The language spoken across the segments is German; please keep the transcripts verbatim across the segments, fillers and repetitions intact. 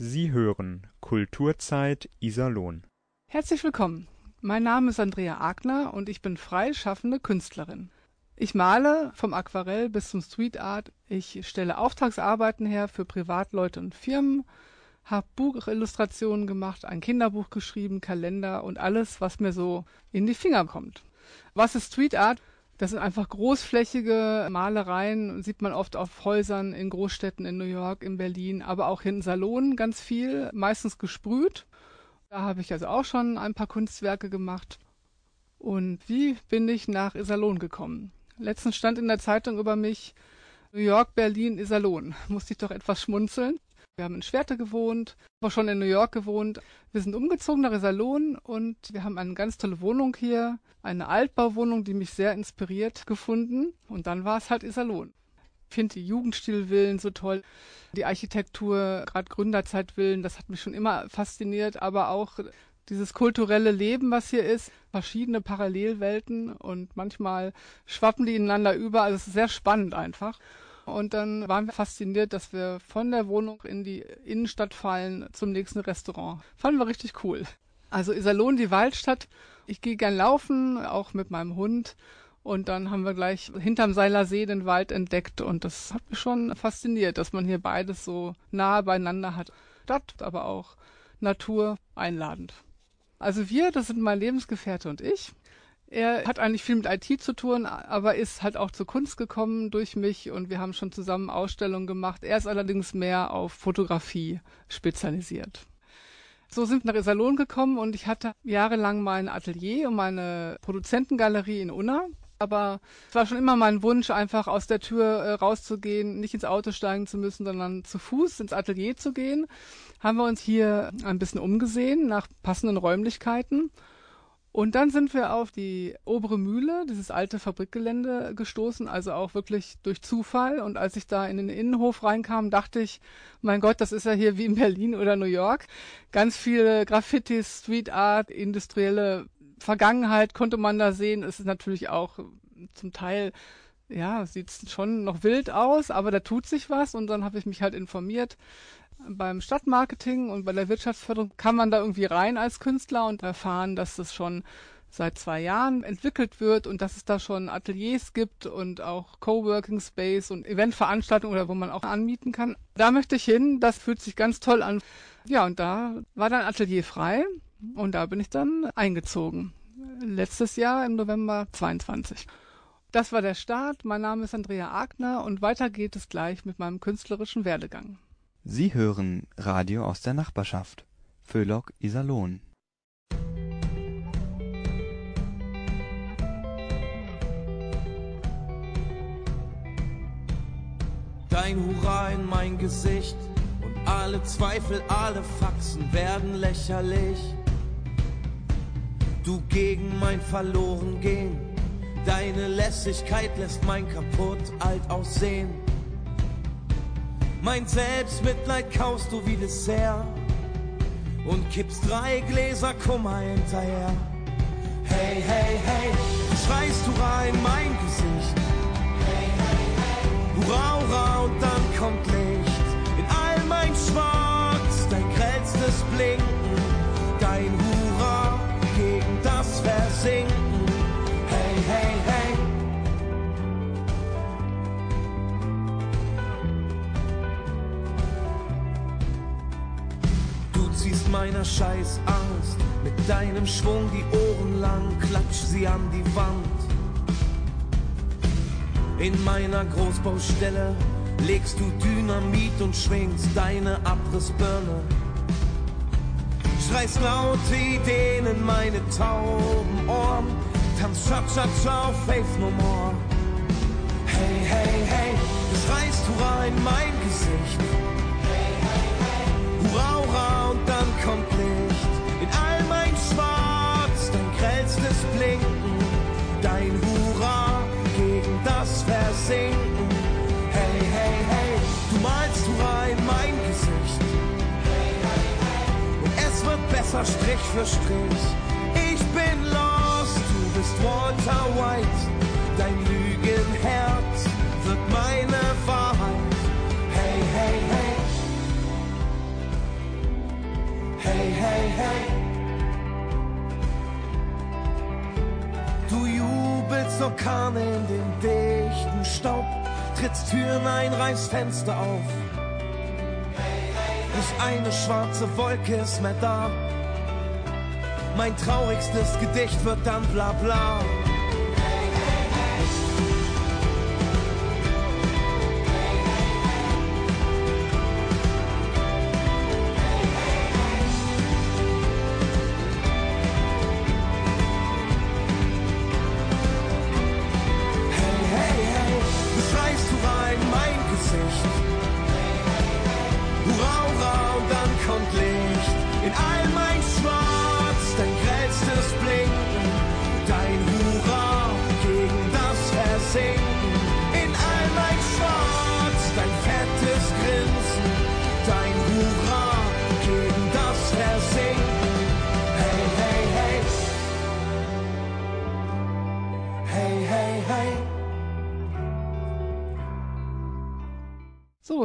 Sie hören Kulturzeit Iserlohn. Herzlich willkommen. Mein Name ist Andrea Agner und ich bin freischaffende Künstlerin. Ich male vom Aquarell bis zum Street Art. Ich stelle Auftragsarbeiten her für Privatleute und Firmen, habe Buchillustrationen gemacht, ein Kinderbuch geschrieben, Kalender und alles, was mir so in die Finger kommt. Was ist Street Art? Das sind einfach großflächige Malereien, sieht man oft auf Häusern in Großstädten, in New York, in Berlin, aber auch in Salonen ganz viel, meistens gesprüht. Da habe ich also auch schon ein paar Kunstwerke gemacht. Und wie bin ich nach Iserlohn gekommen? Letztens stand in der Zeitung über mich, New York, Berlin, Iserlohn. Musste ich doch etwas schmunzeln. Wir haben in Schwerte gewohnt, aber schon in New York gewohnt. Wir sind umgezogen nach Iserlohn und wir haben eine ganz tolle Wohnung hier, eine Altbauwohnung, die mich sehr inspiriert gefunden. Und dann war es halt Iserlohn. Ich finde die Jugendstilvillen so toll, die Architektur, gerade Gründerzeitvillen, das hat mich schon immer fasziniert, aber auch dieses kulturelle Leben, was hier ist, verschiedene Parallelwelten und manchmal schwappen die ineinander über, also es ist sehr spannend einfach. Und dann waren wir fasziniert, dass wir von der Wohnung in die Innenstadt fallen zum nächsten Restaurant. Fanden wir richtig cool. Also Iserlohn, die Waldstadt. Ich gehe gern laufen, auch mit meinem Hund. Und dann haben wir gleich hinterm Seilersee den Wald entdeckt. Und das hat mich schon fasziniert, dass man hier beides so nahe beieinander hat. Stadt, aber auch Natur, einladend. Also wir, das sind mein Lebensgefährte und ich. Er hat eigentlich viel mit I T zu tun, aber ist halt auch zur Kunst gekommen durch mich und wir haben schon zusammen Ausstellungen gemacht. Er ist allerdings mehr auf Fotografie spezialisiert. So sind wir nach Iserlohn gekommen und ich hatte jahrelang mein Atelier und meine Produzentengalerie in Unna. Aber es war schon immer mein Wunsch, einfach aus der Tür rauszugehen, nicht ins Auto steigen zu müssen, sondern zu Fuß ins Atelier zu gehen. Haben wir uns hier ein bisschen umgesehen nach passenden Räumlichkeiten. Und dann sind wir auf die obere Mühle, dieses alte Fabrikgelände, gestoßen, also auch wirklich durch Zufall. Und als ich da in den Innenhof reinkam, dachte ich, mein Gott, das ist ja hier wie in Berlin oder New York. Ganz viele Graffitis, Street Art, industrielle Vergangenheit konnte man da sehen. Es ist natürlich auch zum Teil, ja, sieht schon noch wild aus, aber da tut sich was. Und dann habe ich mich halt informiert. Beim Stadtmarketing und bei der Wirtschaftsförderung kann man da irgendwie rein als Künstler und erfahren, dass das schon seit zwei Jahren entwickelt wird und dass es da schon Ateliers gibt und auch Coworking Space und Eventveranstaltungen oder wo man auch anmieten kann. Da möchte ich hin, das fühlt sich ganz toll an. Ja, und da war dann Atelier frei und da bin ich dann eingezogen. Letztes Jahr im November zweiundzwanzig. Das war der Start. Mein Name ist Andrea Agner und weiter geht es gleich mit meinem künstlerischen Werdegang. Sie hören Radio aus der Nachbarschaft. Föhlock Iserlohn. Dein Hurra in mein Gesicht und alle Zweifel, alle Faxen werden lächerlich. Du gegen mein Verlorengehen, deine Lässigkeit lässt mein kaputt alt aussehen. Mein Selbstmitleid kaust du wie Dessert und kippst drei Gläser Kummer hinterher. Hey, hey, hey, du schreist Hurra in mein Gesicht. Hey, hey, hey, Hurra, Hurra und dann kommt Licht. In all mein Schwarz, dein grellstes Blinken, dein Hurra gegen das Versinken. Hey, hey, hey. Siehst meiner Scheißangst mit deinem Schwung die Ohren lang, klatsch sie an die Wand. In meiner Großbaustelle legst du Dynamit und schwingst deine Abrissbirne. Schreist laute Ideen in meine tauben Ohren, tanzt Cha-Cha-Cha auf Faith No More. Hey, hey, hey, du schreist Hurra in mein Gesicht. Hurra, hurra und dann kommt Licht. In all mein Schwarz, dein grellstes Blinken, dein Hurra gegen das Versinken. Hey, hey, hey, du malst Hurra in mein Gesicht. Hey, hey, hey. Und es wird besser Strich für Strich. Ich bin lost, du bist Walter White. Dein Lügenherz wird meine Wahrheit. Hey, hey, hey. Hey, hey, hey. Du jubelst Orkan in den dichten Staub, trittst Türen ein, reißt Fenster auf. Nicht eine schwarze Wolke ist mehr da. Mein traurigstes Gedicht wird dann bla bla.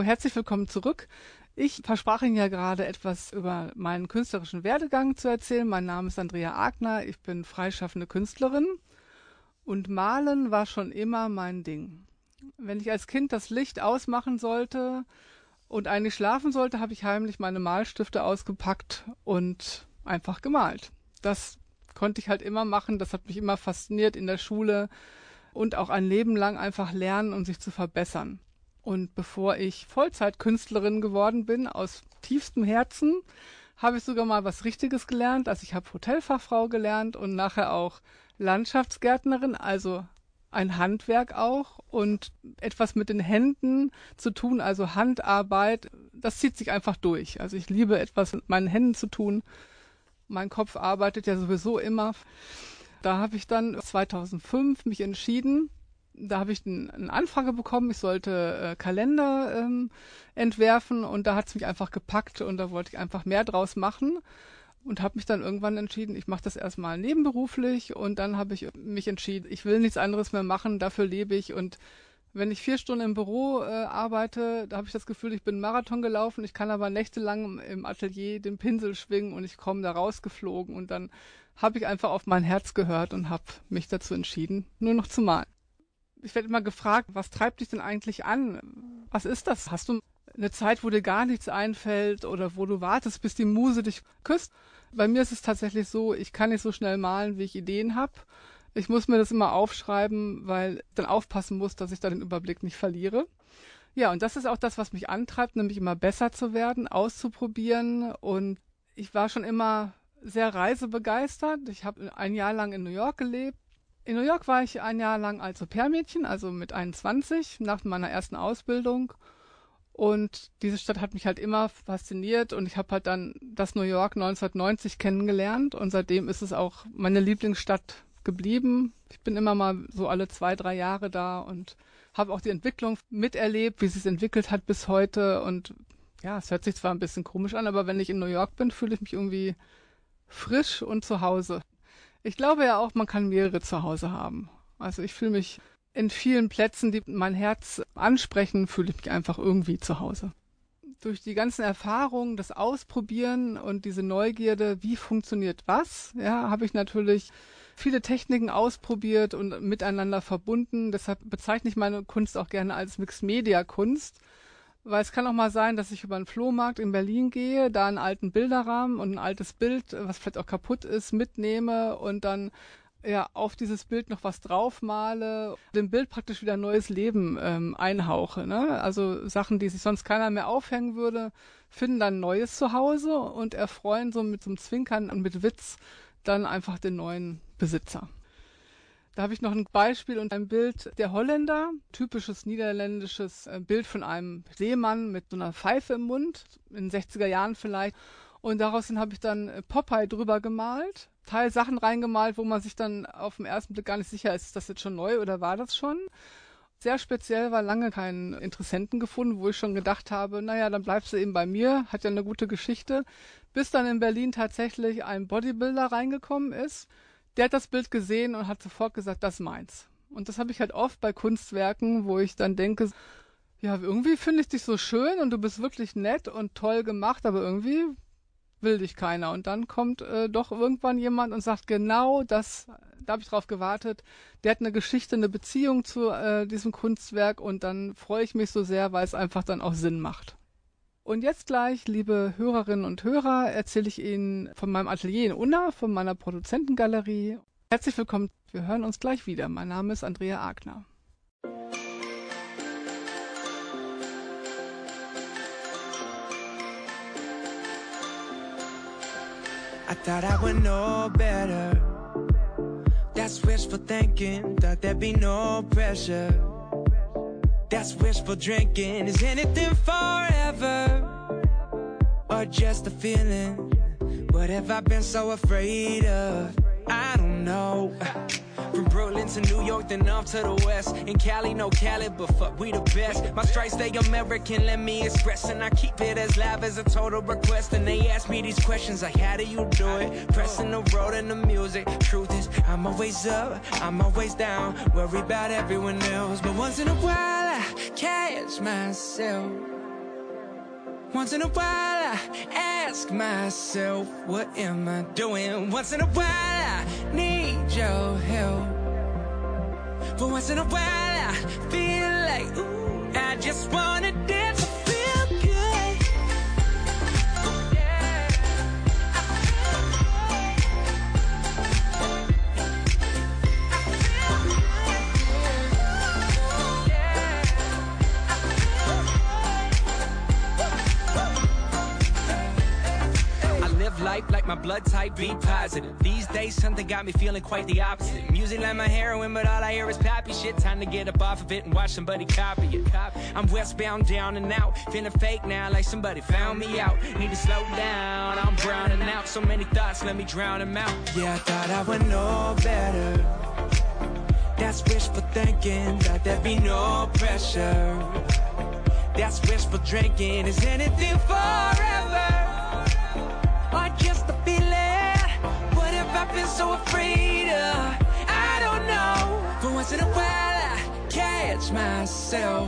Herzlich willkommen zurück. Ich versprach Ihnen ja gerade etwas über meinen künstlerischen Werdegang zu erzählen. Mein Name ist Andrea Agner, ich bin freischaffende Künstlerin und Malen war schon immer mein Ding. Wenn ich als Kind das Licht ausmachen sollte und eigentlich schlafen sollte, habe ich heimlich meine Malstifte ausgepackt und einfach gemalt. Das konnte ich halt immer machen, das hat mich immer fasziniert in der Schule und auch ein Leben lang einfach lernen und um sich zu verbessern. Und bevor ich Vollzeitkünstlerin geworden bin, aus tiefstem Herzen, habe ich sogar mal was Richtiges gelernt. Also ich habe Hotelfachfrau gelernt und nachher auch Landschaftsgärtnerin, also ein Handwerk auch und etwas mit den Händen zu tun, also Handarbeit, das zieht sich einfach durch. Also ich liebe etwas mit meinen Händen zu tun. Mein Kopf arbeitet ja sowieso immer. Da habe ich dann zweitausendfünf mich entschieden, da habe ich eine Anfrage bekommen, ich sollte äh, Kalender ähm, entwerfen und da hat es mich einfach gepackt und da wollte ich einfach mehr draus machen und habe mich dann irgendwann entschieden, ich mache das erstmal nebenberuflich und dann habe ich mich entschieden, ich will nichts anderes mehr machen, dafür lebe ich und wenn ich vier Stunden im Büro äh, arbeite, da habe ich das Gefühl, ich bin einen Marathon gelaufen, ich kann aber nächtelang im Atelier den Pinsel schwingen und ich komme da rausgeflogen und dann habe ich einfach auf mein Herz gehört und habe mich dazu entschieden, nur noch zu malen. Ich werde immer gefragt, was treibt dich denn eigentlich an? Was ist das? Hast du eine Zeit, wo dir gar nichts einfällt oder wo du wartest, bis die Muse dich küsst? Bei mir ist es tatsächlich so, ich kann nicht so schnell malen, wie ich Ideen habe. Ich muss mir das immer aufschreiben, weil ich dann aufpassen muss, dass ich da den Überblick nicht verliere. Ja, und das ist auch das, was mich antreibt, nämlich immer besser zu werden, auszuprobieren. Und ich war schon immer sehr reisebegeistert. Ich habe ein Jahr lang in New York gelebt. In New York war ich ein Jahr lang als Au-pair-Mädchen, also mit einundzwanzig, nach meiner ersten Ausbildung. Und diese Stadt hat mich halt immer fasziniert und ich habe halt dann das New York neunzehnhundertneunzig kennengelernt und seitdem ist es auch meine Lieblingsstadt geblieben. Ich bin immer mal so alle zwei, drei Jahre da und habe auch die Entwicklung miterlebt, wie sie es entwickelt hat bis heute. Und ja, es hört sich zwar ein bisschen komisch an, aber wenn ich in New York bin, fühle ich mich irgendwie frisch und zu Hause. Ich glaube ja auch, man kann mehrere zu Hause haben. Also ich fühle mich in vielen Plätzen, die mein Herz ansprechen, fühle ich mich einfach irgendwie zu Hause. Durch die ganzen Erfahrungen, das Ausprobieren und diese Neugierde, wie funktioniert was, ja, habe ich natürlich viele Techniken ausprobiert und miteinander verbunden. Deshalb bezeichne ich meine Kunst auch gerne als Mixed-Media-Kunst. Weil es kann auch mal sein, dass ich über einen Flohmarkt in Berlin gehe, da einen alten Bilderrahmen und ein altes Bild, was vielleicht auch kaputt ist, mitnehme und dann ja auf dieses Bild noch was draufmale, dem Bild praktisch wieder neues Leben ähm, einhauche. Ne? Also Sachen, die sich sonst keiner mehr aufhängen würde, finden dann Neues zu Hause und erfreuen so mit so einem Zwinkern und mit Witz dann einfach den neuen Besitzer. Da habe ich noch ein Beispiel und ein Bild der Holländer, typisches niederländisches Bild von einem Seemann mit so einer Pfeife im Mund, in den sechziger Jahren vielleicht. Und daraus habe ich dann Popeye drüber gemalt, Teil Sachen reingemalt, wo man sich dann auf den ersten Blick gar nicht sicher ist, ist das jetzt schon neu oder war das schon? Sehr speziell, war lange keinen Interessenten gefunden, wo ich schon gedacht habe, naja, dann bleibst du eben bei mir, hat ja eine gute Geschichte. Bis dann in Berlin tatsächlich ein Bodybuilder reingekommen ist. Der hat das Bild gesehen und hat sofort gesagt, das ist meins. Und das habe ich halt oft bei Kunstwerken, wo ich dann denke, ja, irgendwie finde ich dich so schön und du bist wirklich nett und toll gemacht, aber irgendwie will dich keiner. Und dann kommt äh, doch irgendwann jemand und sagt, genau das, da habe ich drauf gewartet, der hat eine Geschichte, eine Beziehung zu äh, diesem Kunstwerk, und dann freue ich mich so sehr, weil es einfach dann auch Sinn macht. Und jetzt gleich, liebe Hörerinnen und Hörer, erzähle ich Ihnen von meinem Atelier in Unna, von meiner Produzentengalerie. Herzlich willkommen, wir hören uns gleich wieder. Mein Name ist Andrea Agner. I thought I would know better. That's wishful thinking, thought there'd be no pressure. That's wishful drinking, is anything forever? Or just a feeling? What have I been so afraid of? I don't know. From Berlin to New York, then off to the west. In Cali, no Cali, but fuck, we the best. My stripes, they American, let me express. And I keep it as live as a total request. And they ask me these questions like, how do you do it? Pressing the road and the music. Truth is, I'm always up, I'm always down. Worry about everyone else. But once in a while, I catch myself. Once in a while, I ask myself, what am I doing? Once in a while, I need your help. But once in a while, I feel like, ooh, I just wanna dance. Life like my blood type, be positive. These days something got me feeling quite the opposite. Music like my heroin, but all I hear is poppy shit. Time to get up off of it and watch somebody copy it. I'm westbound, down and out. Feeling fake now like somebody found me out. Need to slow down, I'm browning out. So many thoughts, let me drown them out. Yeah, I thought I would know better. That's wishful thinking, thought there'd be no pressure. That's wishful drinking, is anything forever? Or just a feeling? What have I been so afraid of? I don't know. But once in a while I catch myself.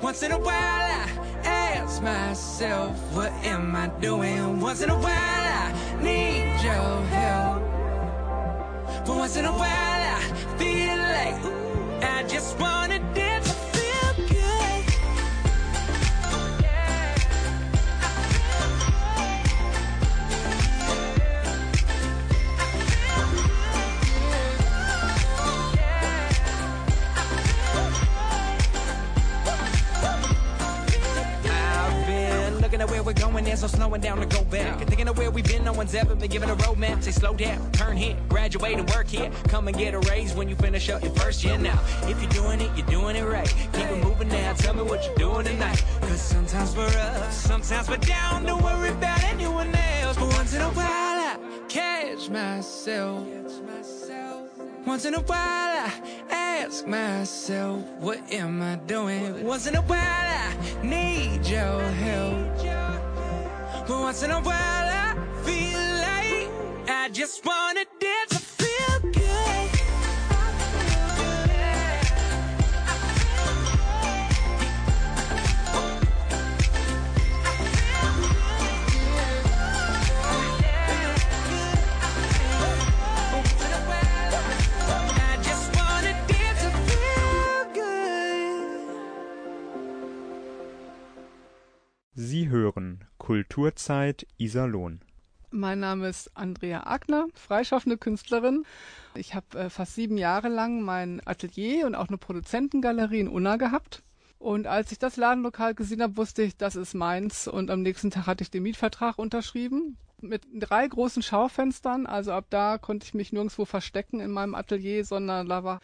Once in a while I ask myself, what am I doing? Once in a while I need your help. But once in a while I feel like, ooh, I just wanna dance. Of where we're going, there's no slowing down to go back. Thinking of where we've been, no one's ever been given a roadmap. Say slow down, turn here, graduate and work here. Come and get a raise when you finish up your first year now. If you're doing it, you're doing it right. Keep it moving now, tell me what you're doing tonight. Cause sometimes we're up, sometimes we're down. Don't worry about anyone else. But once in a while I catch myself. Once in a while I ask myself, what am I doing? Once in a while I need your help. But once in a while I feel like I just wanna dance. I feel good. I just wanna dance. I feel good. Sie hören Kulturzeit Iserlohn. Mein Name ist Andrea Agner, freischaffende Künstlerin. Ich habe äh, fast sieben Jahre lang mein Atelier und auch eine Produzentengalerie in Unna gehabt. Und als ich das Ladenlokal gesehen habe, wusste ich, das ist meins. Und am nächsten Tag hatte ich den Mietvertrag unterschrieben mit drei großen Schaufenstern. Also ab da konnte ich mich nirgendwo verstecken in meinem Atelier, sondern da war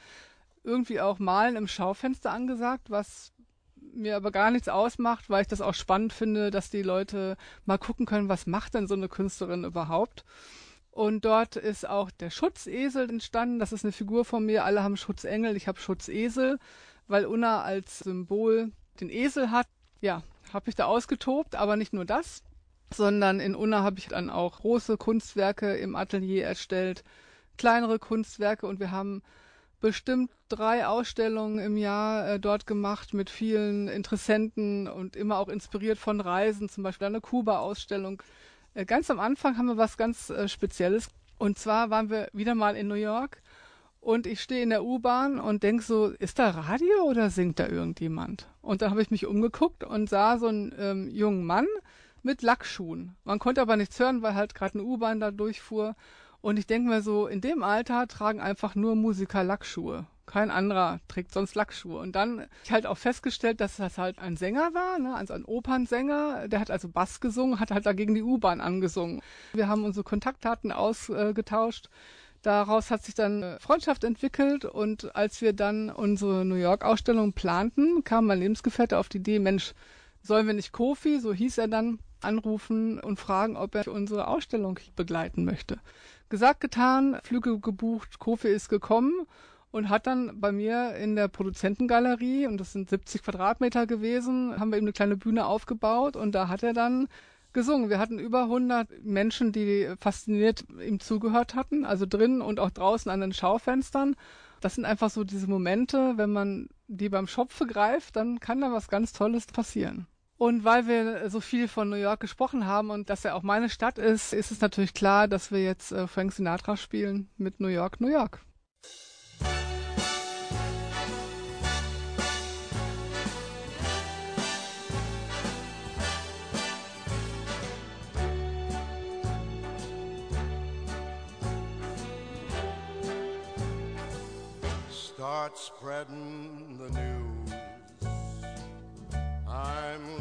irgendwie auch Malen im Schaufenster angesagt, was mir aber gar nichts ausmacht, weil ich das auch spannend finde, dass die Leute mal gucken können, was macht denn so eine Künstlerin überhaupt. Und dort ist auch der Schutzesel entstanden. Das ist eine Figur von mir. Alle haben Schutzengel, ich habe Schutzesel, weil Unna als Symbol den Esel hat. Ja, habe ich da ausgetobt, aber nicht nur das, sondern in Unna habe ich dann auch große Kunstwerke im Atelier erstellt, kleinere Kunstwerke, und wir haben bestimmt drei Ausstellungen im Jahr äh, dort gemacht mit vielen Interessenten und immer auch inspiriert von Reisen, zum Beispiel eine Kuba-Ausstellung. Äh, ganz am Anfang haben wir was ganz äh, Spezielles, und zwar waren wir wieder mal in New York und ich stehe in der U-Bahn und denke so, ist da Radio oder singt da irgendjemand? Und dann habe ich mich umgeguckt und sah so einen ähm, jungen Mann mit Lackschuhen. Man konnte aber nichts hören, weil halt gerade eine U-Bahn da durchfuhr. Und ich denke mir so, in dem Alter tragen einfach nur Musiker Lackschuhe. Kein anderer trägt sonst Lackschuhe. Und dann habe ich halt auch festgestellt, dass das halt ein Sänger war, ne? Also ein Opernsänger. Der hat also Bass gesungen, hat halt dagegen die U-Bahn angesungen. Wir haben unsere Kontaktdaten ausgetauscht. Daraus hat sich dann Freundschaft entwickelt. Und als wir dann unsere New York-Ausstellung planten, kam mein Lebensgefährte auf die Idee, Mensch, sollen wir nicht Kofi, so hieß er dann, anrufen und fragen, ob er unsere Ausstellung begleiten möchte. Gesagt, getan, Flüge gebucht, Kofi ist gekommen und hat dann bei mir in der Produzentengalerie, und das sind siebzig Quadratmeter gewesen, haben wir ihm eine kleine Bühne aufgebaut und da hat er dann gesungen. Wir hatten über hundert Menschen, die fasziniert ihm zugehört hatten, also drinnen und auch draußen an den Schaufenstern. Das sind einfach so diese Momente, wenn man die beim Schopfe greift, dann kann da was ganz Tolles passieren. Und weil wir so viel von New York gesprochen haben und dass ja auch meine Stadt ist, ist es natürlich klar, dass wir jetzt Frank Sinatra spielen mit New York, New York. Start spreading the news. I'm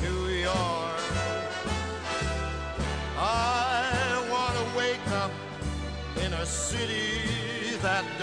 New York. I want to wake up in a city that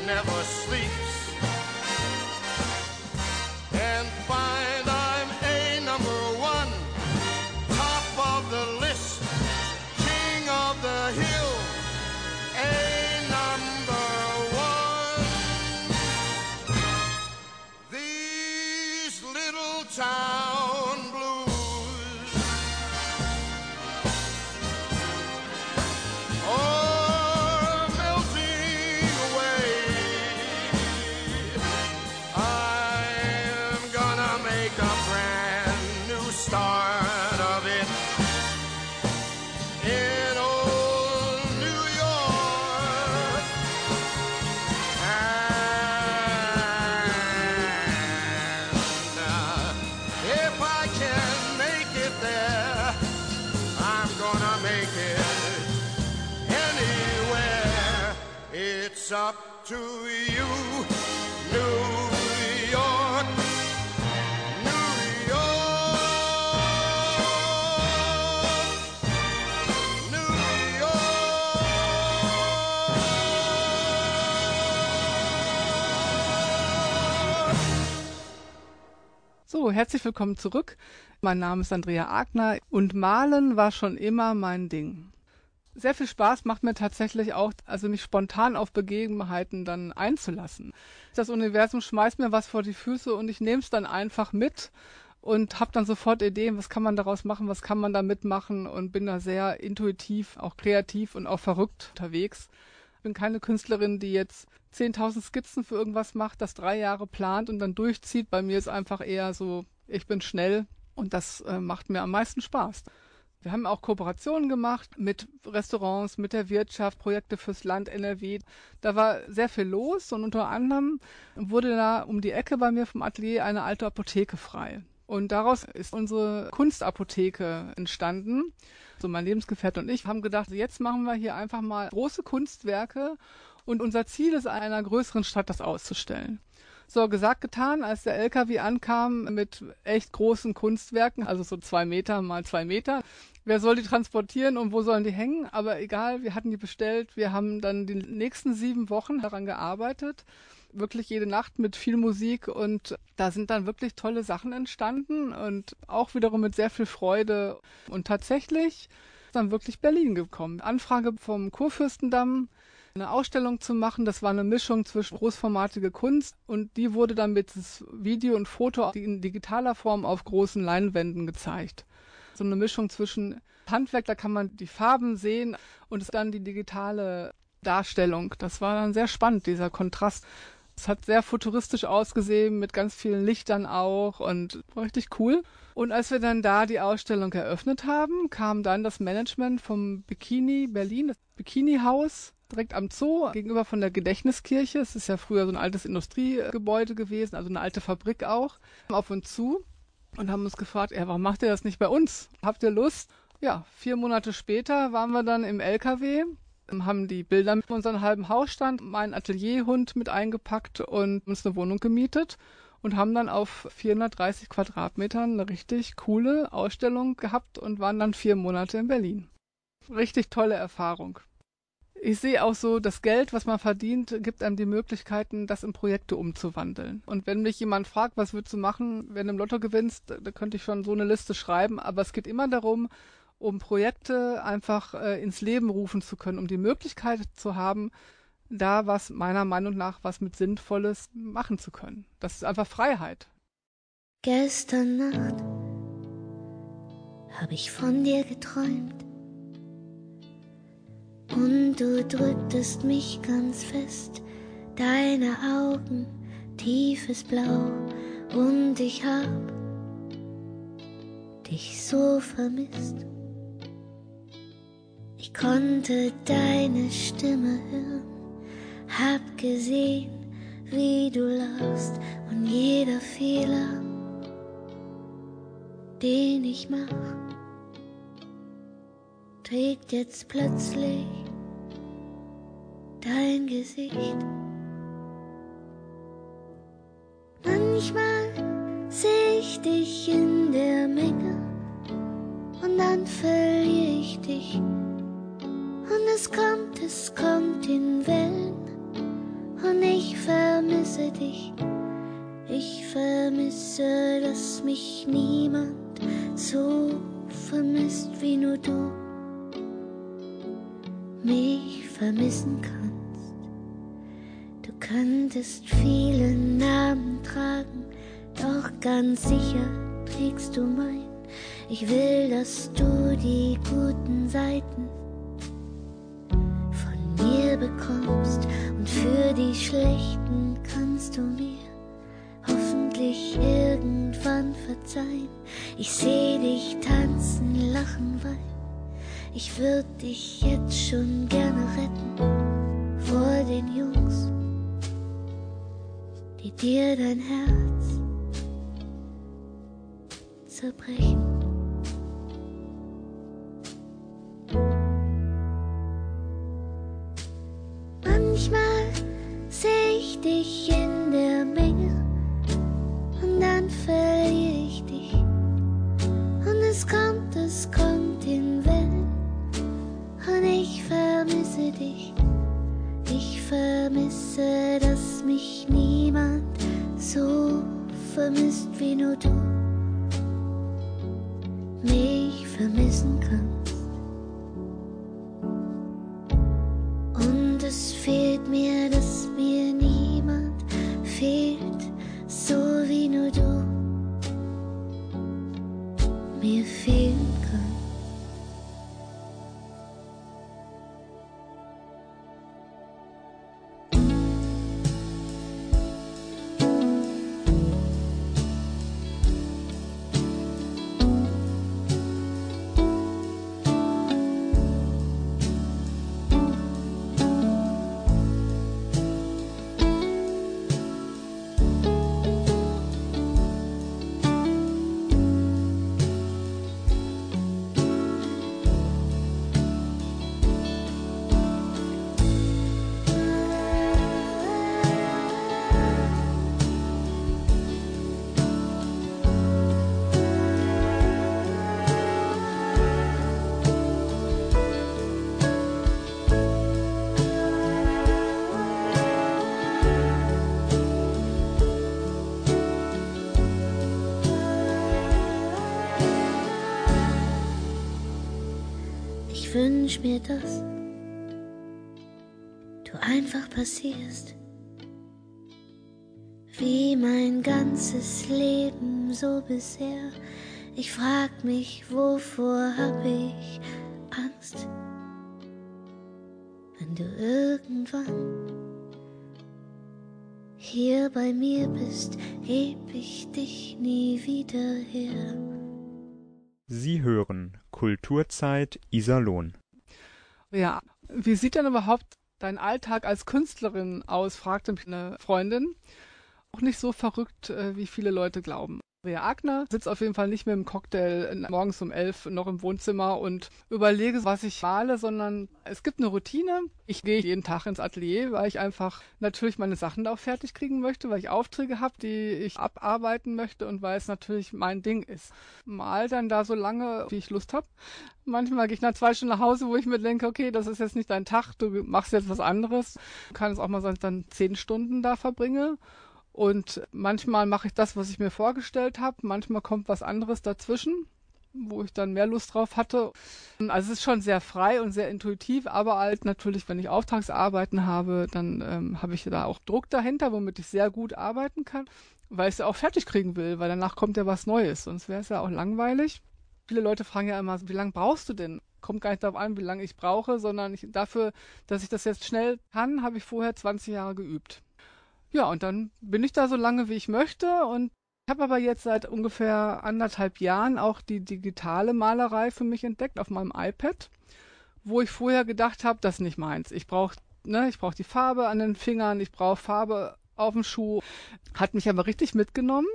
never sleeps and find I'm a number one, top of the list, king of the hill, a number one. These little town blues, oh, start of it in old New York, and uh, if I can make it there, I'm gonna make it anywhere. It's up to you, New York. So, herzlich willkommen zurück. Mein Name ist Andrea Agner und Malen war schon immer mein Ding. Sehr viel Spaß macht mir tatsächlich auch, also mich spontan auf Begebenheiten dann einzulassen. Das Universum schmeißt mir was vor die Füße und ich nehme es dann einfach mit und habe dann sofort Ideen, was kann man daraus machen, was kann man da mitmachen, und bin da sehr intuitiv, auch kreativ und auch verrückt unterwegs. Ich bin keine Künstlerin, die jetzt zehntausend Skizzen für irgendwas macht, das drei Jahre plant und dann durchzieht. Bei mir ist einfach eher so, ich bin schnell und das äh, macht mir am meisten Spaß. Wir haben auch Kooperationen gemacht mit Restaurants, mit der Wirtschaft, Projekte fürs Land N R W. Da war sehr viel los und unter anderem wurde da um die Ecke bei mir vom Atelier eine alte Apotheke frei. Und daraus ist unsere Kunstapotheke entstanden. So mein Lebensgefährte und ich haben gedacht, jetzt machen wir hier einfach mal große Kunstwerke und unser Ziel ist, in einer größeren Stadt das auszustellen. So, gesagt, getan, als der L K W ankam mit echt großen Kunstwerken, also so zwei Meter mal zwei Meter. Wer soll die transportieren und wo sollen die hängen? Aber egal, wir hatten die bestellt. Wir haben dann die nächsten sieben Wochen daran gearbeitet. Wirklich jede Nacht mit viel Musik, und da sind dann wirklich tolle Sachen entstanden und auch wiederum mit sehr viel Freude. Und tatsächlich ist dann wirklich Berlin gekommen. Anfrage vom Kurfürstendamm, eine Ausstellung zu machen. Das war eine Mischung zwischen großformatiger Kunst, und die wurde dann mit Video und Foto in digitaler Form auf großen Leinwänden gezeigt. So eine Mischung zwischen Handwerk, da kann man die Farben sehen, und dann die digitale Darstellung. Das war dann sehr spannend, dieser Kontrast. Es hat sehr futuristisch ausgesehen, mit ganz vielen Lichtern auch, und richtig cool. Und als wir dann da die Ausstellung eröffnet haben, kam dann das Management vom Bikini Berlin, das Bikini-Haus, direkt am Zoo, gegenüber von der Gedächtniskirche. Es ist ja früher so ein altes Industriegebäude gewesen, also eine alte Fabrik auch, auf uns zu und haben uns gefragt, ja, warum macht ihr das nicht bei uns? Habt ihr Lust? Ja, vier Monate später waren wir dann im L K W, haben die Bilder mit unserem halben Hausstand, meinen Atelierhund mit eingepackt und uns eine Wohnung gemietet und haben dann auf vierhundertdreißig Quadratmetern eine richtig coole Ausstellung gehabt und waren dann vier Monate in Berlin. Richtig tolle Erfahrung. Ich sehe auch so, das Geld, was man verdient, gibt einem die Möglichkeiten, das in Projekte umzuwandeln. Und wenn mich jemand fragt, was würdest du machen, wenn du im Lotto gewinnst, da könnte ich schon so eine Liste schreiben, aber es geht immer darum, um Projekte einfach äh, ins Leben rufen zu können, um die Möglichkeit zu haben, da was meiner Meinung nach was mit Sinnvolles machen zu können. Das ist einfach Freiheit. Gestern Nacht habe ich von dir geträumt und du drücktest mich ganz fest, deine Augen tiefes Blau, und ich hab dich so vermisst. Ich konnte deine Stimme hören, hab gesehen, wie du lachst, und jeder Fehler, den ich mach, trägt jetzt plötzlich dein Gesicht. Manchmal seh ich dich in der Menge und dann verliere ich dich. Und es kommt, es kommt in Wellen, und ich vermisse dich. Ich vermisse, dass mich niemand so vermisst wie nur du mich vermissen kannst. Du könntest viele Namen tragen, doch ganz sicher trägst du mein. Ich will, dass du die guten Seiten bekommst, und für die schlechten kannst du mir hoffentlich irgendwann verzeihen. Ich seh dich tanzen, lachen, weinen. Ich würd dich jetzt schon gerne retten vor den Jungs, die dir dein Herz zerbrechen. Manchmal seh ich dich in der Menge und dann verliere ich dich. Und es kommt, es kommt in Wellen, und ich vermisse dich. Ich vermisse, dass mich niemand so vermisst wie nur du mich vermissen kannst. Vergib mir, dass mir niemand fehlt, so wie nur du mir fehlen kannst. Ich wünsch mir, dass du einfach passierst, wie mein ganzes Leben so bisher. Ich frag mich, wovor hab ich Angst, wenn du irgendwann hier bei mir bist, heb ich dich nie wieder her. Sie hören Kulturzeit Iserlohn. Ja, wie sieht denn überhaupt dein Alltag als Künstlerin aus, fragte mich eine Freundin. Auch nicht so verrückt, wie viele Leute glauben. Andrea Agner sitzt auf jeden Fall nicht mit dem Cocktail morgens um elf noch im Wohnzimmer und überlege, was ich male, sondern es gibt eine Routine. Ich gehe jeden Tag ins Atelier, weil ich einfach natürlich meine Sachen auch fertig kriegen möchte, weil ich Aufträge habe, die ich abarbeiten möchte und weil es natürlich mein Ding ist. Mal dann da so lange, wie ich Lust habe. Manchmal gehe ich nach zwei Stunden nach Hause, wo ich mir denke, okay, das ist jetzt nicht dein Tag, du machst jetzt was anderes. Kann es auch mal sein, dass ich dann zehn Stunden da verbringe. Und manchmal mache ich das, was ich mir vorgestellt habe. Manchmal kommt was anderes dazwischen, wo ich dann mehr Lust drauf hatte. Also es ist schon sehr frei und sehr intuitiv, aber halt natürlich, wenn ich Auftragsarbeiten habe, dann ähm, habe ich da auch Druck dahinter, womit ich sehr gut arbeiten kann, weil ich es ja auch fertig kriegen will, weil danach kommt ja was Neues, sonst wäre es ja auch langweilig. Viele Leute fragen ja immer, wie lange brauchst du denn? Kommt gar nicht darauf an, wie lange ich brauche, sondern ich, dafür, dass ich das jetzt schnell kann, habe ich vorher zwanzig Jahre geübt. Ja, und dann bin ich da so lange, wie ich möchte, und ich habe aber jetzt seit ungefähr anderthalb Jahren auch die digitale Malerei für mich entdeckt auf meinem iPad, wo ich vorher gedacht habe, das ist nicht meins. Ich brauche, ne, ich brauche die Farbe an den Fingern, ich brauche Farbe auf dem Schuh. Hat mich aber richtig mitgenommen,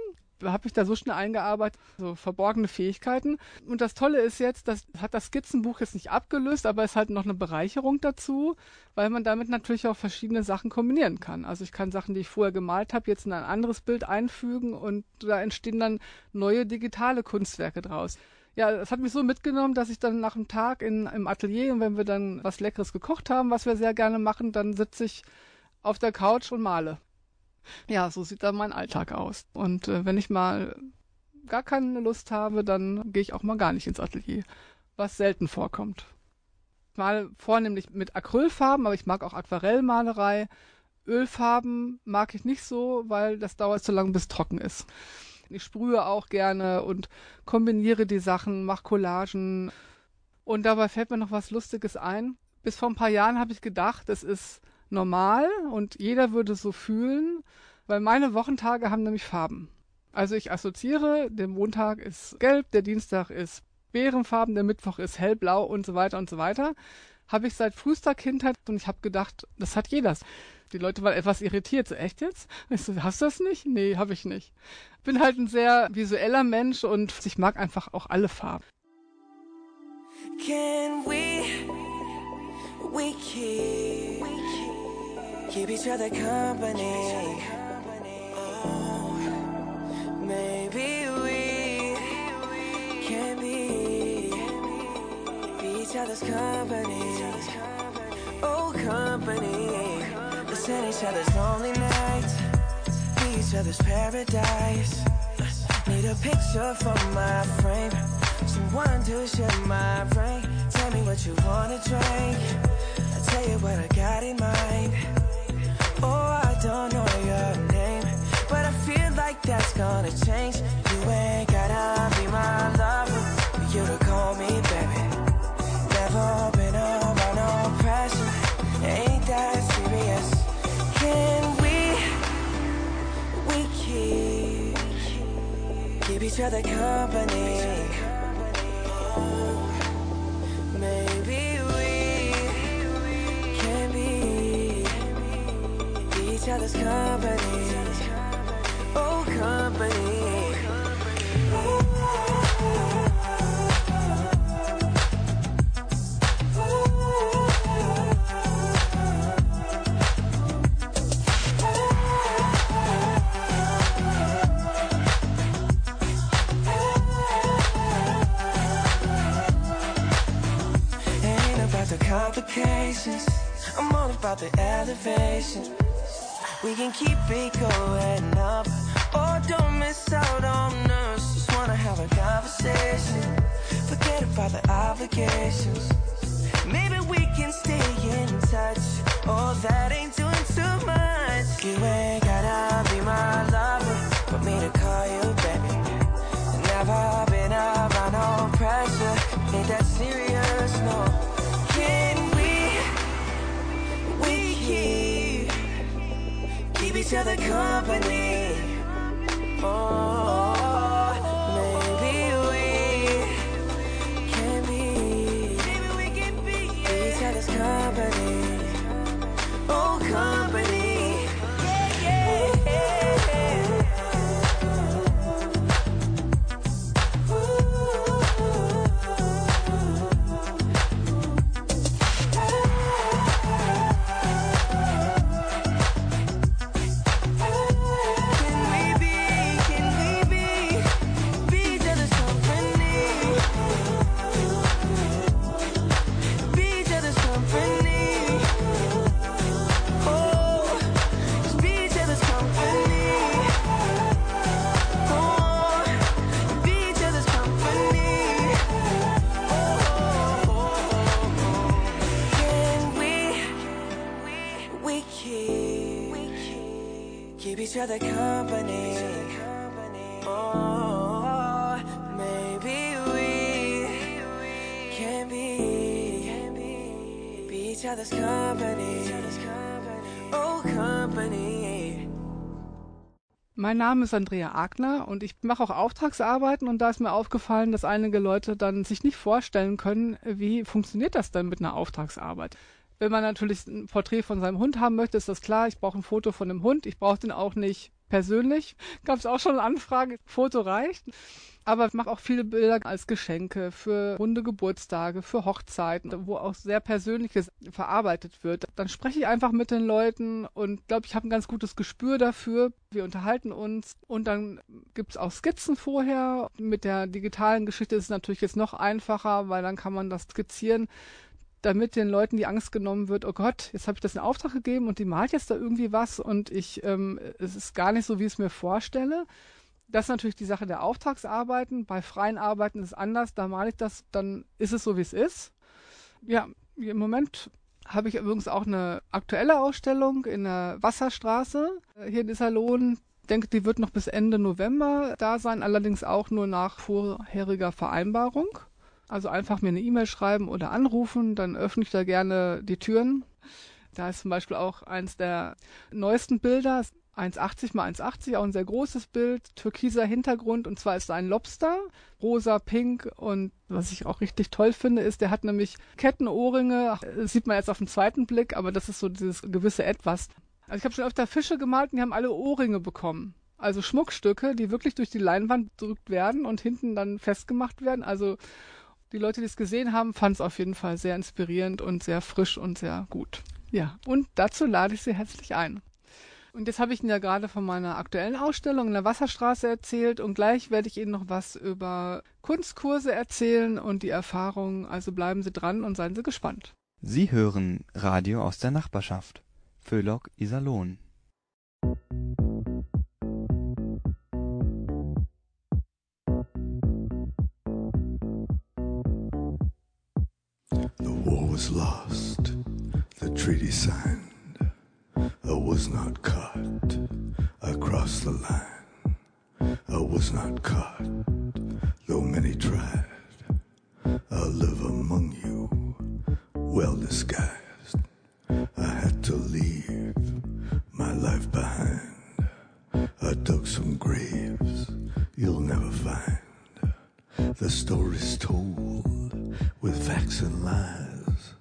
habe mich da so schnell eingearbeitet, so verborgene Fähigkeiten. Und das Tolle ist jetzt, das hat das Skizzenbuch jetzt nicht abgelöst, aber es ist halt noch eine Bereicherung dazu, weil man damit natürlich auch verschiedene Sachen kombinieren kann. Also ich kann Sachen, die ich vorher gemalt habe, jetzt in ein anderes Bild einfügen und da entstehen dann neue digitale Kunstwerke draus. Ja, das hat mich so mitgenommen, dass ich dann nach einem Tag in, im Atelier, und wenn wir dann was Leckeres gekocht haben, was wir sehr gerne machen, dann sitze ich auf der Couch und male. Ja, so sieht dann mein Alltag aus. Und äh, wenn ich mal gar keine Lust habe, dann gehe ich auch mal gar nicht ins Atelier, was selten vorkommt. Ich male vornehmlich mit Acrylfarben, aber ich mag auch Aquarellmalerei. Ölfarben mag ich nicht so, weil das dauert so lange, bis trocken ist. Ich sprühe auch gerne und kombiniere die Sachen, mache Collagen. Und dabei fällt mir noch was Lustiges ein. Bis vor ein paar Jahren habe ich gedacht, es ist normal und jeder würde so fühlen, weil meine Wochentage haben nämlich Farben. Also ich assoziiere, der Montag ist gelb, der Dienstag ist Beerenfarben, der Mittwoch ist hellblau und so weiter und so weiter. Habe ich seit frühester Kindheit, und ich habe gedacht, das hat jeder. Die Leute waren etwas irritiert, so echt jetzt? Ich so, hast du das nicht? Nee, habe ich nicht. Bin halt ein sehr visueller Mensch und ich mag einfach auch alle Farben. Can we, we keep, keep each other company. Oh, maybe we can be, be each other's company. Oh, company. Let's end each other's lonely nights, be each other's paradise. Need a picture for my frame, someone to share my brain. Tell me what you wanna drink, I'll tell you what I got in mind. Each other company. Maybe we can be each other's company. Oh, company. Complications, I'm all about the elevation. We can keep it going up, or don't miss out on us. Just wanna have a conversation, forget about the obligations. Maybe we can stay in touch, oh that ain't doing too much. You ain't gotta be my lover, but me to call you baby. Never been around no pressure, ain't that serious, no. Can we, we keep, keep each other company? Oh, maybe we can be, maybe we can be each other's company. Oh, company. Each other company. Oh, maybe we can be, be each other's company. Oh, company. Mein Name ist Andrea Agner und ich mache auch Auftragsarbeiten, und da ist mir aufgefallen, dass einige Leute dann sich nicht vorstellen können, wie funktioniert das denn mit einer Auftragsarbeit? Wenn man natürlich ein Porträt von seinem Hund haben möchte, ist das klar. Ich brauche ein Foto von dem Hund. Ich brauche den auch nicht persönlich. Gab es auch schon eine Anfrage. Foto reicht. Aber ich mache auch viele Bilder als Geschenke für runde Geburtstage, für Hochzeiten, wo auch sehr Persönliches verarbeitet wird. Dann spreche ich einfach mit den Leuten und glaube, ich habe ein ganz gutes Gespür dafür. Wir unterhalten uns und dann gibt es auch Skizzen vorher. Mit der digitalen Geschichte ist es natürlich jetzt noch einfacher, weil dann kann man das skizzieren, damit den Leuten die Angst genommen wird, oh Gott, jetzt habe ich das in Auftrag gegeben und die malt jetzt da irgendwie was und ich ähm, es ist gar nicht so, wie ich es mir vorstelle. Das ist natürlich die Sache der Auftragsarbeiten. Bei freien Arbeiten ist es anders, da male ich das, dann ist es so, wie es ist. Ja, im Moment habe ich übrigens auch eine aktuelle Ausstellung in der Wasserstraße hier in Iserlohn. Ich denke, die wird noch bis Ende November da sein, allerdings auch nur nach vorheriger Vereinbarung. Also einfach mir eine E-Mail schreiben oder anrufen, dann öffne ich da gerne die Türen. Da ist zum Beispiel auch eins der neuesten Bilder, eins achtzig mal eins achtzig, auch ein sehr großes Bild, türkiser Hintergrund, und zwar ist da ein Lobster, rosa, pink, und was ich auch richtig toll finde ist, der hat nämlich Kettenohrringe, das sieht man jetzt auf den zweiten Blick, aber das ist so dieses gewisse Etwas. Also ich habe schon öfter Fische gemalt und die haben alle Ohrringe bekommen. Also Schmuckstücke, die wirklich durch die Leinwand gedrückt werden und hinten dann festgemacht werden, also die Leute, die es gesehen haben, fanden es auf jeden Fall sehr inspirierend und sehr frisch und sehr gut. Ja, und dazu lade ich Sie herzlich ein. Und jetzt habe ich Ihnen ja gerade von meiner aktuellen Ausstellung in der Wasserstraße erzählt und gleich werde ich Ihnen noch was über Kunstkurse erzählen und die Erfahrungen. Also bleiben Sie dran und seien Sie gespannt. Sie hören Radio aus der Nachbarschaft. Föhlock Iserlohn. The war was lost, the treaty signed. I was not caught. I crossed the line. I was not caught, though many tried. I'll live among you, well disguised. I had to leave my life behind. I dug some graves you'll never find. The stories told with facts and lies.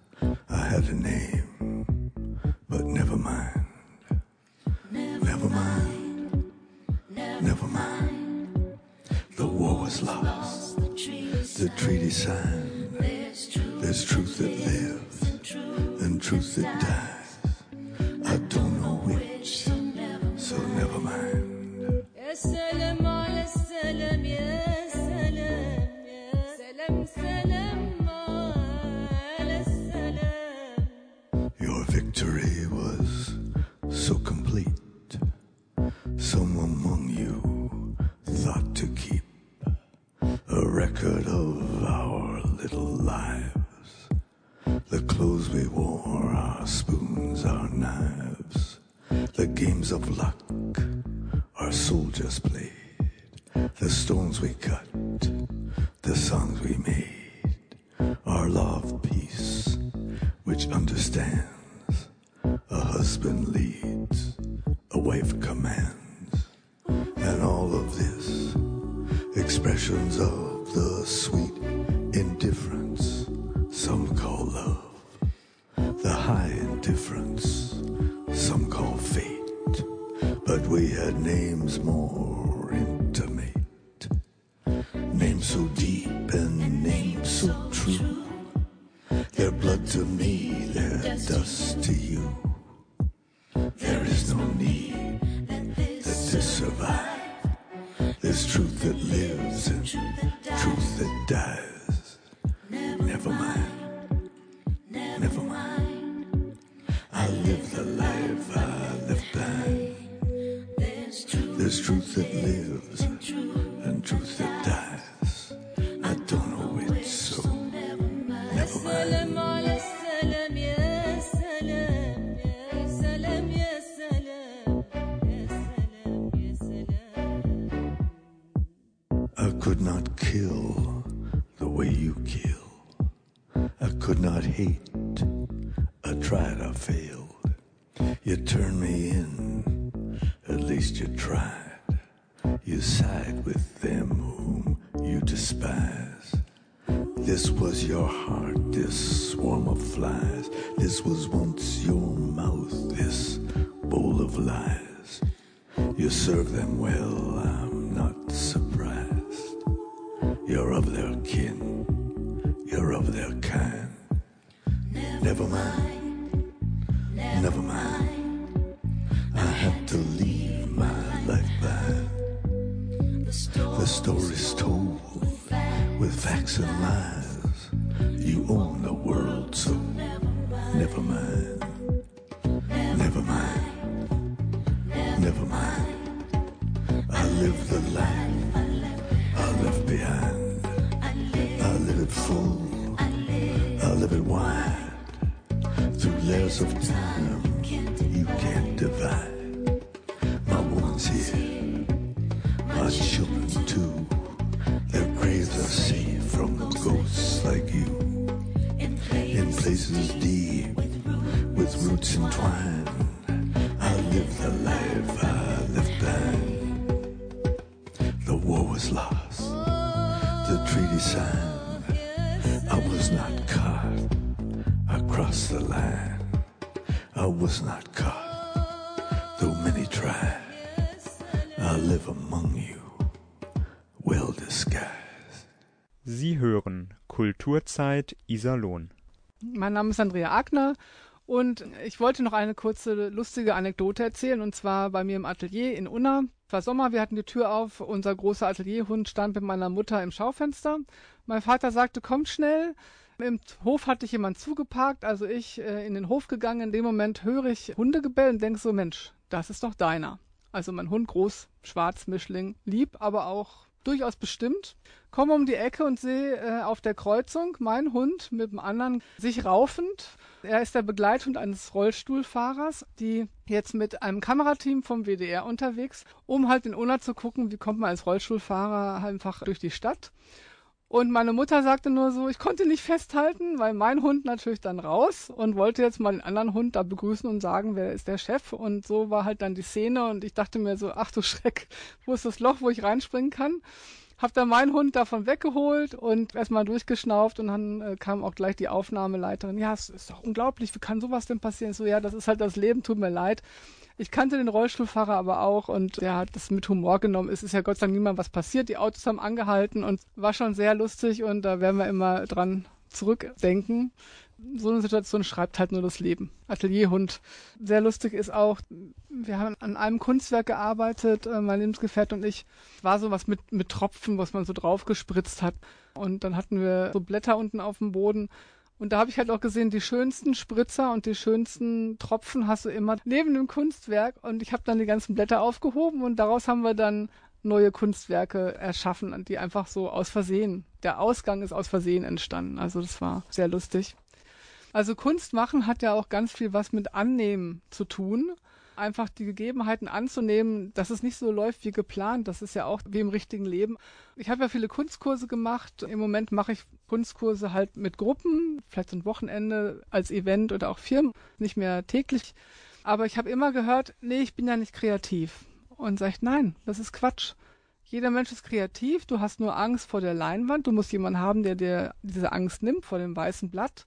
I had a name, but never mind. Never mind, never mind. The war was lost, the treaty signed. There's truth that lives and truth that dies. I don't know which, so never mind. Ya salam ala salam, ya salam, ya salam, salam ala salam. Your victory was so complete. Some among you thought to keep a record of our little lives. The clothes we wore, our spoons, our knives. The games of luck our soldiers played. The stones we cut, the songs we made. Our law of peace, which understands. A husband leads, a wife commands. And all of this, expressions of the sweet indifference some call love, the high indifference some call fate, but we had names more intimate, names so deep and names so true, their blood to me, their dust to you. There is no need that this survive. There's truth that lives and truth that dies. Never mind, never mind. I live the life I live behind. There's truth that lives and truth that dies. I don't know which, so never mind. I could not kill the way you kill. I could not hate. I tried, I failed. You turned me in, at least you tried. You side with them whom you despise. This was your heart, this swarm of flies. This was once your mouth, this bowl of lies. You serve them well, I'm not surprised. You're of their kin, you're of their kind. Never mind, never mind. I had to leave my life behind. The stories told with facts and lies. You own the world, so never mind. Never mind, never mind. I live the life I live behind. I live it full, I live it wide. Through layers of time you can't divide. My woman's here, my children too. Their graves are safe from ghosts like you. In places deep, with roots entwined, I live the life I live behind. The war was lost, the treaty signed. I was not caught, I crossed the line. I was not caught, though many tried. I live among you, well disguised. Sie hören Kulturzeit Iserlohn. Mein Name ist Andrea Agner und ich wollte noch eine kurze lustige Anekdote erzählen, und zwar bei mir im Atelier in Unna. Es war Sommer, wir hatten die Tür auf, unser großer Atelierhund stand mit meiner Mutter im Schaufenster. Mein Vater sagte, kommt schnell. Im Hof hatte ich jemand zugeparkt, also ich äh, in den Hof gegangen. In dem Moment höre ich Hundegebell und denke so, Mensch, das ist doch deiner. Also mein Hund, groß, schwarz, Mischling, lieb, aber auch durchaus bestimmt, komme um die Ecke und sehe äh, auf der Kreuzung meinen Hund mit dem anderen sich raufend. Er ist der Begleithund eines Rollstuhlfahrers, die jetzt mit einem Kamerateam vom W D R unterwegs, um halt in Unna zu gucken, wie kommt man als Rollstuhlfahrer einfach durch die Stadt. Und meine Mutter sagte nur so, ich konnte nicht festhalten, weil mein Hund natürlich dann raus und wollte jetzt mal den anderen Hund da begrüßen und sagen, wer ist der Chef? Und so war halt dann die Szene und ich dachte mir so, ach du Schreck, wo ist das Loch, wo ich reinspringen kann? Hab dann meinen Hund davon weggeholt und erstmal durchgeschnauft und dann äh, kam auch gleich die Aufnahmeleiterin. Ja, es ist doch unglaublich, wie kann sowas denn passieren? So, ja, das ist halt das Leben, tut mir leid. Ich kannte den Rollstuhlfahrer aber auch und der hat das mit Humor genommen. Es ist ja Gott sei Dank niemandem was passiert. Die Autos haben angehalten und war schon sehr lustig und da werden wir immer dran zurückdenken. So eine Situation schreibt halt nur das Leben. Atelierhund. Sehr lustig ist auch, wir haben an einem Kunstwerk gearbeitet, mein Lebensgefährte und ich. War sowas mit, mit Tropfen, was man so drauf gespritzt hat. Und dann hatten wir so Blätter unten auf dem Boden. Und da habe ich halt auch gesehen, die schönsten Spritzer und die schönsten Tropfen hast du immer neben dem Kunstwerk. Und ich habe dann die ganzen Blätter aufgehoben und daraus haben wir dann neue Kunstwerke erschaffen, die einfach so aus Versehen, der Ausgang ist aus Versehen entstanden. Also das war sehr lustig. Also Kunst machen hat ja auch ganz viel was mit Annehmen zu tun. Einfach die Gegebenheiten anzunehmen, dass es nicht so läuft wie geplant. Das ist ja auch wie im richtigen Leben. Ich habe ja viele Kunstkurse gemacht. Im Moment mache ich Kunstkurse halt mit Gruppen, vielleicht so ein Wochenende als Event oder auch Firmen, nicht mehr täglich. Aber ich habe immer gehört, nee, ich bin ja nicht kreativ. Und sage ich, nein, das ist Quatsch. Jeder Mensch ist kreativ, du hast nur Angst vor der Leinwand. Du musst jemanden haben, der dir diese Angst nimmt vor dem weißen Blatt,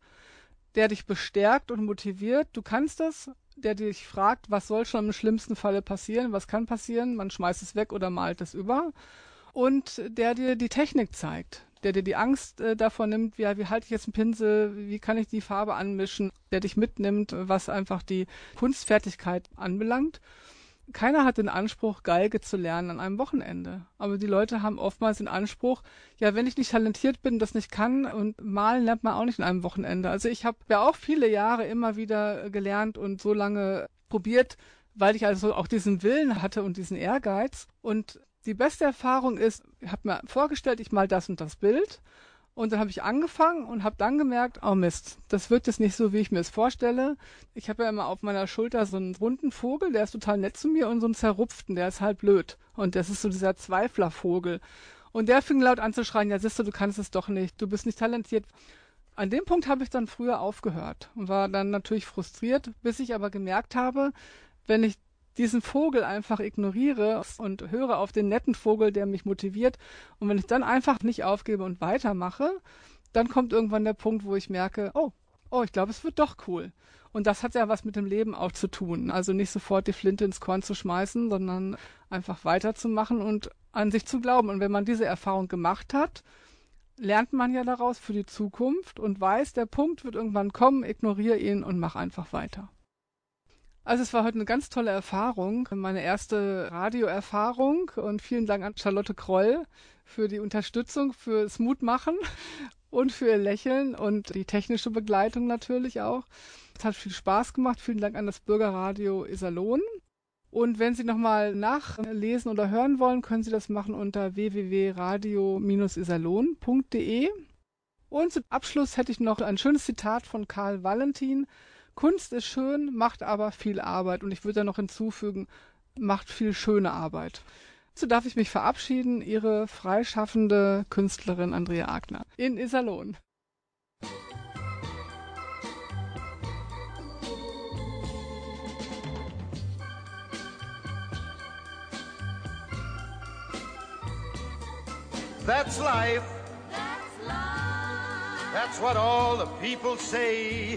der dich bestärkt und motiviert. Du kannst das, der dich fragt, was soll schon im schlimmsten Falle passieren, was kann passieren, man schmeißt es weg oder malt es über. Und der dir die Technik zeigt, der dir die Angst äh, davor nimmt, wie, wie halte ich jetzt einen Pinsel, wie kann ich die Farbe anmischen, der dich mitnimmt, was einfach die Kunstfertigkeit anbelangt. Keiner hat den Anspruch, Geige zu lernen an einem Wochenende. Aber die Leute haben oftmals den Anspruch, ja, wenn ich nicht talentiert bin, das nicht kann, und malen lernt man auch nicht an einem Wochenende. Also ich habe ja auch viele Jahre immer wieder gelernt und so lange probiert, weil ich also auch diesen Willen hatte und diesen Ehrgeiz. Und die beste Erfahrung ist, ich habe mir vorgestellt, ich mal das und das Bild. Und dann habe ich angefangen und habe dann gemerkt, oh Mist, das wird jetzt nicht so, wie ich mir es vorstelle. Ich habe ja immer auf meiner Schulter so einen runden Vogel, der ist total nett zu mir, und so einen zerrupften, der ist halt blöd. Und das ist so dieser Zweiflervogel. Und der fing laut an zu schreien, ja siehst du, du kannst es doch nicht, du bist nicht talentiert. An dem Punkt habe ich dann früher aufgehört und war dann natürlich frustriert, bis ich aber gemerkt habe, wenn ich diesen Vogel einfach ignoriere und höre auf den netten Vogel, der mich motiviert. Und wenn ich dann einfach nicht aufgebe und weitermache, dann kommt irgendwann der Punkt, wo ich merke, oh, oh, ich glaube, es wird doch cool. Und das hat ja was mit dem Leben auch zu tun. Also nicht sofort die Flinte ins Korn zu schmeißen, sondern einfach weiterzumachen und an sich zu glauben. Und wenn man diese Erfahrung gemacht hat, lernt man ja daraus für die Zukunft und weiß, der Punkt wird irgendwann kommen, ignoriere ihn und mach einfach weiter. Also es war heute eine ganz tolle Erfahrung, meine erste Radioerfahrung, und vielen Dank an Charlotte Kroll für die Unterstützung, fürs Mutmachen und für ihr Lächeln und die technische Begleitung natürlich auch. Es hat viel Spaß gemacht. Vielen Dank an das Bürgerradio Iserlohn. Und wenn Sie nochmal nachlesen oder hören wollen, können Sie das machen unter w w w punkt radio strich iserlohn punkt d e. Und zum Abschluss hätte ich noch ein schönes Zitat von Karl Valentin. Kunst ist schön, macht aber viel Arbeit. Und ich würde da noch hinzufügen, macht viel schöne Arbeit. Dazu darf ich mich verabschieden, Ihre freischaffende Künstlerin Andrea Agner in Iserlohn. That's life. That's life. That's what all the people say.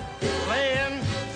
laying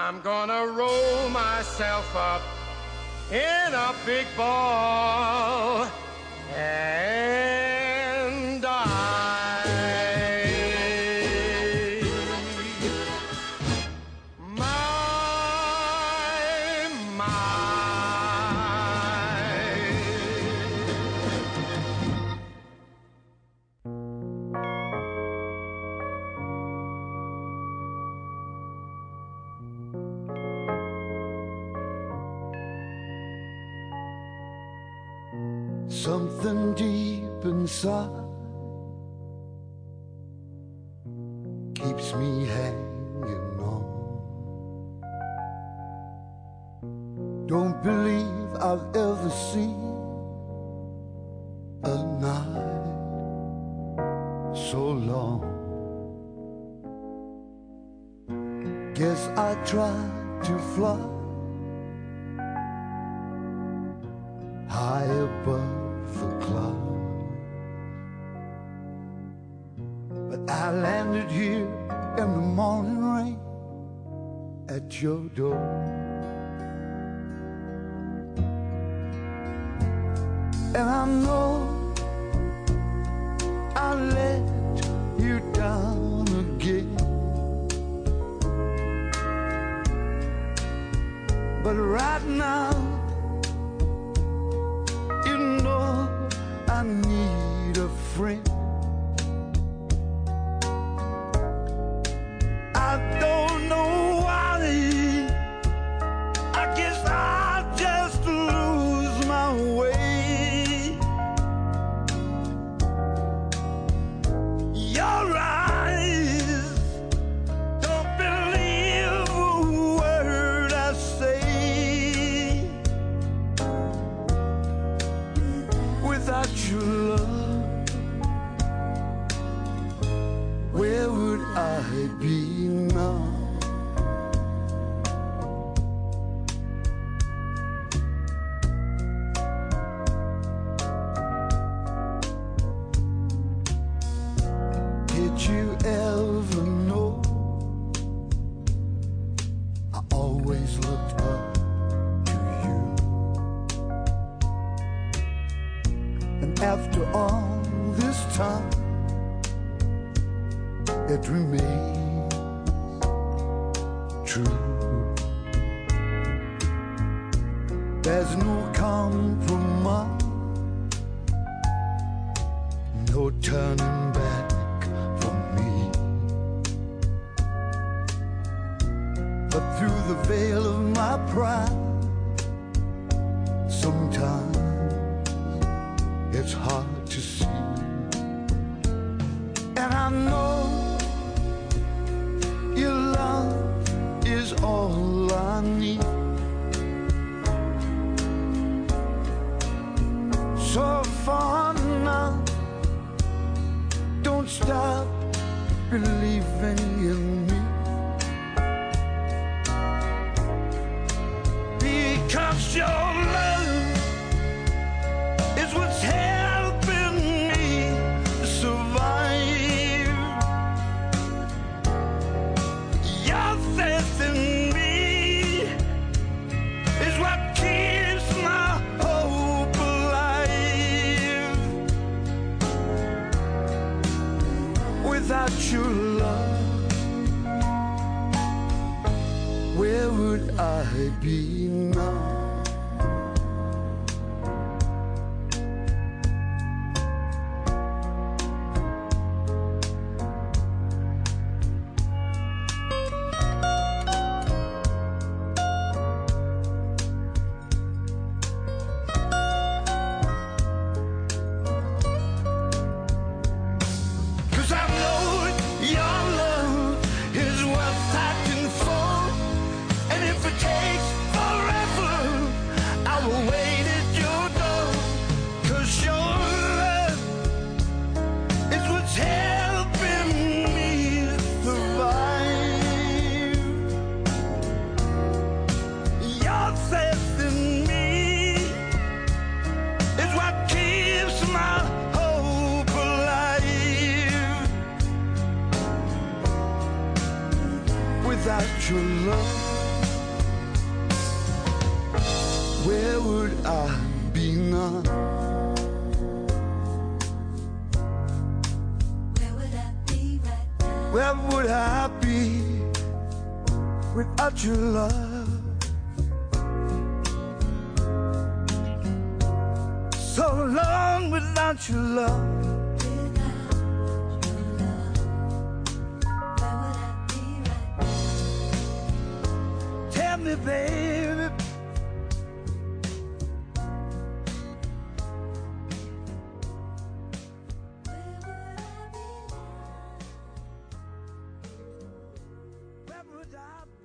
I'm gonna roll myself up in a big ball and die. Something deep inside keeps me hanging on. Don't believe I've ever seen a night so long. Guess I tried to fly high above the clouds, but I landed here in the morning rain at your door. And I know I let you down again, but right now I need a friend. I don't know why, I guess I just lose my way. Your eyes don't believe a word I say. Without your love, where would I be now? Did you ever know I always looked up? After all this time, it remains true. There's no compromise, no turning back for me. But through the veil of my pride, sometimes it's hard to see. And I know your love is all anni. So for now, don't stop believing in me, because your love is what's helping me survive. Your faith in me is what keeps my hope alive. Without your love, where would I be now? Stop.